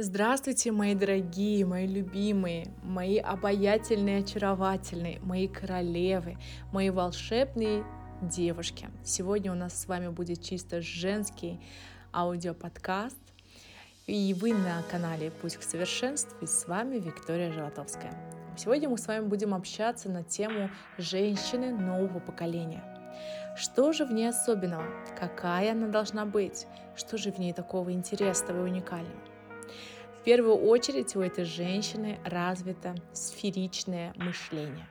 Здравствуйте, мои дорогие, мои любимые, мои обаятельные, очаровательные, мои королевы, мои волшебные девушки. Сегодня у нас с вами будет чисто женский аудиоподкаст, и вы на канале «Путь к совершенству», и с вами Виктория Желатовская. Сегодня мы с вами будем общаться на тему «Женщины нового поколения». Что же в ней особенного? Какая она должна быть? Что же в ней такого интересного и уникального? В первую очередь у этой женщины развито сферичное мышление.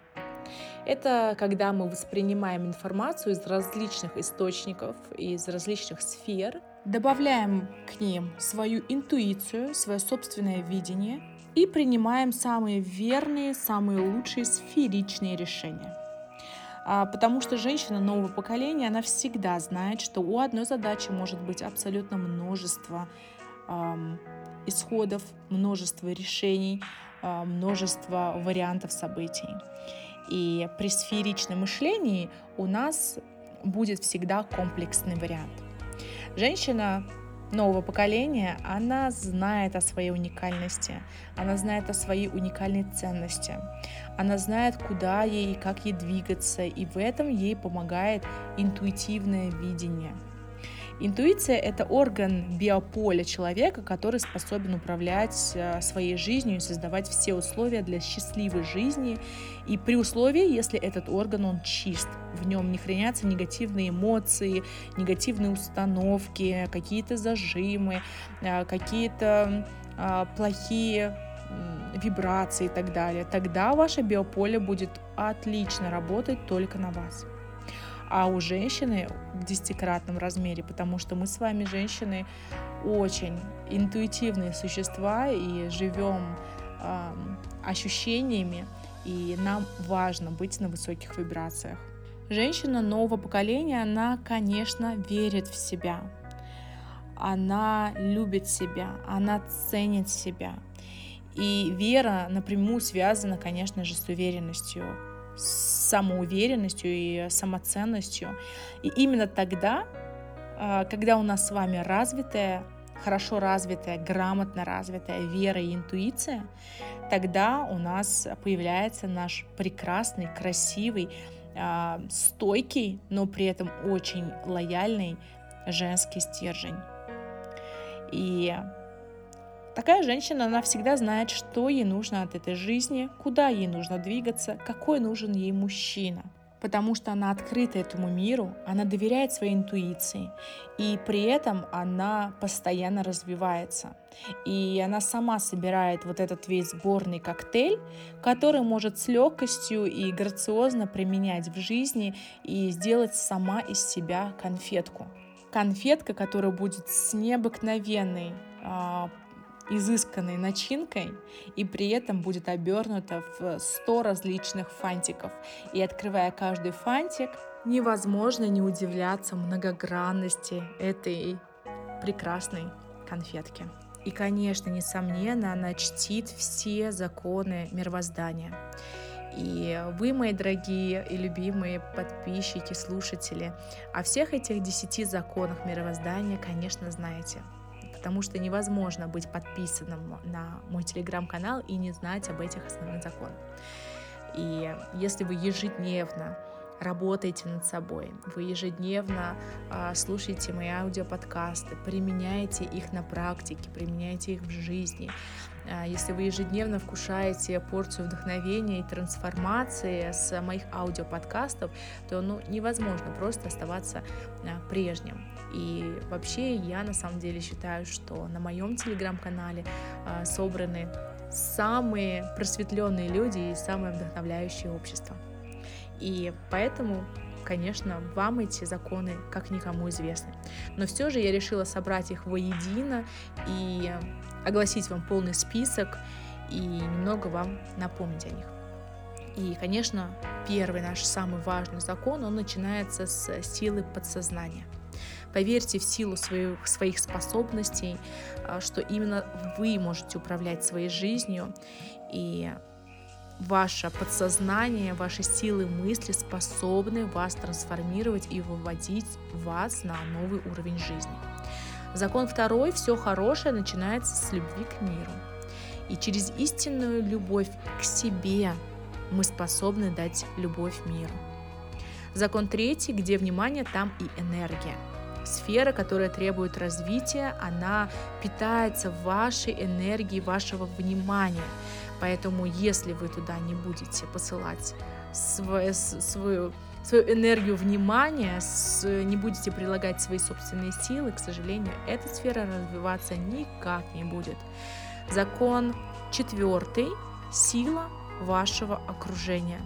Это когда мы воспринимаем информацию из различных источников, из различных сфер, добавляем к ним свою интуицию, свое собственное видение и принимаем самые верные, самые лучшие сферичные решения. Потому что женщина нового поколения, она всегда знает, что у одной задачи может быть абсолютно множество исходов, множество решений, множество вариантов событий. И при сферичном мышлении у нас будет всегда комплексный вариант. Женщина нового поколения, она знает о своей уникальности, она знает о своей уникальной ценности, она знает, куда ей и как ей двигаться, и в этом ей помогает интуитивное видение. Интуиция – это орган биополя человека, который способен управлять своей жизнью и создавать все условия для счастливой жизни. И при условии, если этот орган, он чист, в нем не хранятся негативные эмоции, негативные установки, какие-то зажимы, какие-то плохие вибрации и так далее. Тогда ваше биополе будет отлично работать только на вас. А у женщины в 10-кратном размере, потому что мы с вами, женщины, очень интуитивные существа и живем ощущениями, и нам важно быть на высоких вибрациях. Женщина нового поколения, она, конечно, верит в себя, она любит себя, она ценит себя. И вера напрямую связана, конечно же, с уверенностью, с самоуверенностью и самоценностью. И именно тогда, когда у нас с вами развитая, хорошо развитая, грамотно развитая вера и интуиция, тогда у нас появляется наш прекрасный, красивый, стойкий, но при этом очень лояльный женский стержень. И такая женщина, она всегда знает, что ей нужно от этой жизни, куда ей нужно двигаться, какой нужен ей мужчина. Потому что она открыта этому миру, она доверяет своей интуиции, и при этом она постоянно развивается. И она сама собирает вот этот весь сборный коктейль, который может с легкостью и грациозно применять в жизни и сделать сама из себя конфетку. Конфетка, которая будет с необыкновенной изысканной начинкой, и при этом будет обернута в 100 различных фантиков. И открывая каждый фантик, невозможно не удивляться многогранности этой прекрасной конфетки. И, конечно, несомненно, она чтит все законы мироздания. И вы, мои дорогие и любимые подписчики, слушатели, о всех этих 10 законах мироздания, конечно, знаете. Потому что невозможно быть подписанным на мой телеграм-канал и не знать об этих основных законах. И если вы ежедневно работаете над собой, вы ежедневно слушаете мои аудиоподкасты, применяете их на практике, применяете их в жизни, если вы ежедневно вкушаете порцию вдохновения и трансформации с моих аудиоподкастов, то невозможно просто оставаться прежним. И вообще я на самом деле считаю, что на моем телеграм-канале собраны самые просветленные люди и самое вдохновляющее общество. И поэтому, конечно, вам эти законы как никому известны. Но все же я решила собрать их воедино и огласить вам полный список и немного вам напомнить о них. И, конечно, первый наш самый важный закон, он начинается с силы подсознания. Поверьте в силу своих способностей, что именно вы можете управлять своей жизнью, и ваше подсознание, ваши силы мысли способны вас трансформировать и выводить вас на новый уровень жизни. Закон второй – все хорошее начинается с любви к миру. И через истинную любовь к себе мы способны дать любовь миру. Закон третий – где внимание, там и энергия. Сфера, которая требует развития, она питается вашей энергией, вашего внимания. Поэтому, если вы туда не будете посылать свою энергию внимания, не будете прилагать свои собственные силы, к сожалению, эта сфера развиваться никак не будет. Закон четвертый – сила вашего окружения.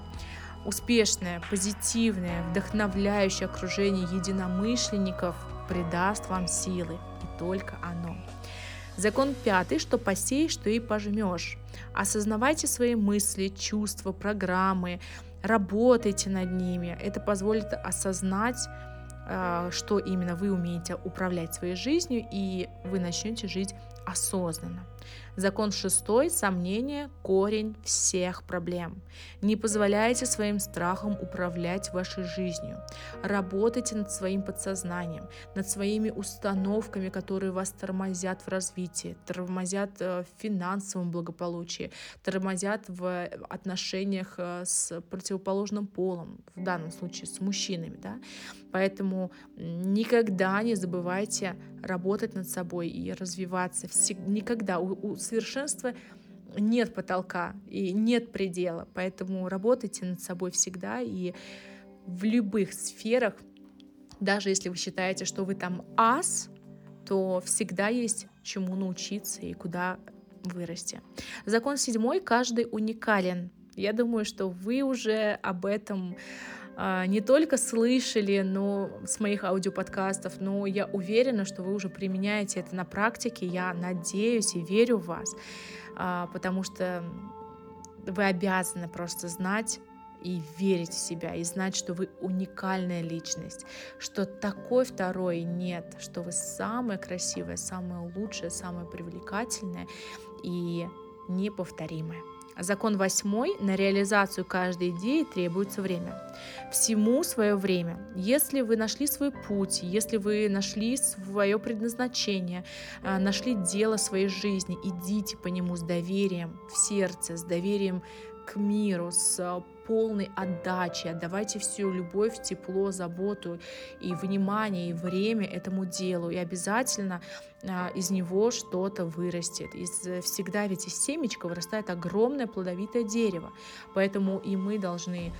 Успешное, позитивное, вдохновляющее окружение единомышленников придаст вам силы, и только оно. Закон пятый, что посеешь, то и пожмешь. Осознавайте свои мысли, чувства, программы, работайте над ними. Это позволит осознать, что именно вы умеете управлять своей жизнью, и вы начнете жить осознанно. Закон шестой – сомнение, корень всех проблем. Не позволяйте своим страхам управлять вашей жизнью. Работайте над своим подсознанием, над своими установками, которые вас тормозят в развитии, тормозят в финансовом благополучии, тормозят в отношениях с противоположным полом, в данном случае с мужчинами, да? Поэтому никогда не забывайте работать над собой и развиваться. Никогда. У совершенства нет потолка и нет предела, поэтому работайте над собой всегда и в любых сферах. Даже если вы считаете, что вы там ас, то всегда есть чему научиться и куда вырасти. Закон седьмой – каждый уникален. Я думаю, что вы уже об этом не только слышали, но с моих аудиоподкастов, но я уверена, что вы уже применяете это на практике. Я надеюсь и верю в вас, потому что вы обязаны просто знать и верить в себя, и знать, что вы уникальная личность, что такой второй нет, что вы самая красивая, самая лучшая, самая привлекательная и неповторимая. Закон восьмой. На реализацию каждой идеи требуется время. Всему свое время. Если вы нашли свой путь, если вы нашли свое предназначение, нашли дело своей жизни, идите по нему с доверием в сердце, с доверием к миру, с полной отдачей. Отдавайте всю любовь, тепло, заботу и внимание, и время этому делу. И обязательно из него что-то вырастет. Всегда ведь из семечка вырастает огромное плодовитое дерево. Поэтому и мы должны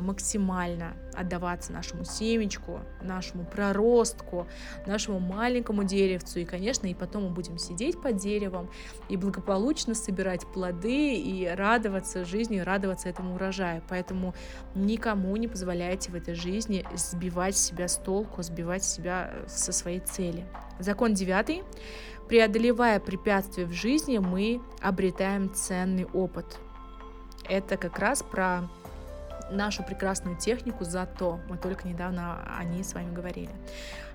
максимально отдаваться нашему семечку, нашему проростку, нашему маленькому деревцу. И, конечно, и потом мы будем сидеть под деревом и благополучно собирать плоды и радоваться жизни, радоваться этому урожаю. Поэтому никому не позволяйте в этой жизни сбивать себя с толку, сбивать себя со своей цели. Закон 9. Преодолевая препятствия в жизни, мы обретаем ценный опыт. Это как раз про нашу прекрасную технику «Зато». Мы только недавно о ней с вами говорили.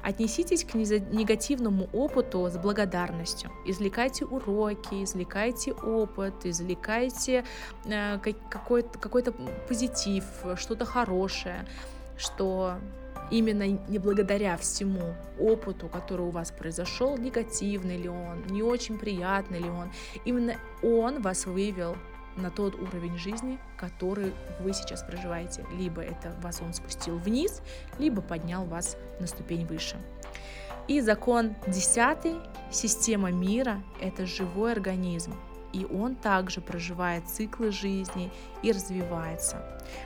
Отнеситесь к негативному опыту с благодарностью. Извлекайте уроки, извлекайте опыт, извлекайте какой-то позитив, что-то хорошее, что именно не благодаря всему опыту, который у вас произошел, негативный ли он, не очень приятный ли он, именно он вас вывел на тот уровень жизни, который вы сейчас проживаете. Либо это вас он спустил вниз, либо поднял вас на ступень выше. И закон 10. Система мира – это живой организм, и он также проживает циклы жизни и развивается.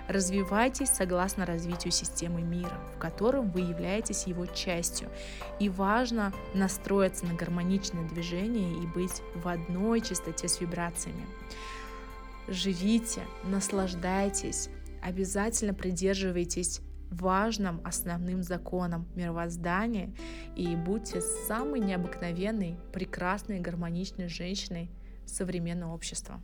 Развивайтесь согласно развитию системы мира, в котором вы являетесь его частью. И важно настроиться на гармоничное движение и быть в одной частоте с вибрациями. Живите, наслаждайтесь, обязательно придерживайтесь важным основным законам мировоздания и будьте самой необыкновенной, прекрасной, гармоничной женщиной современного общества.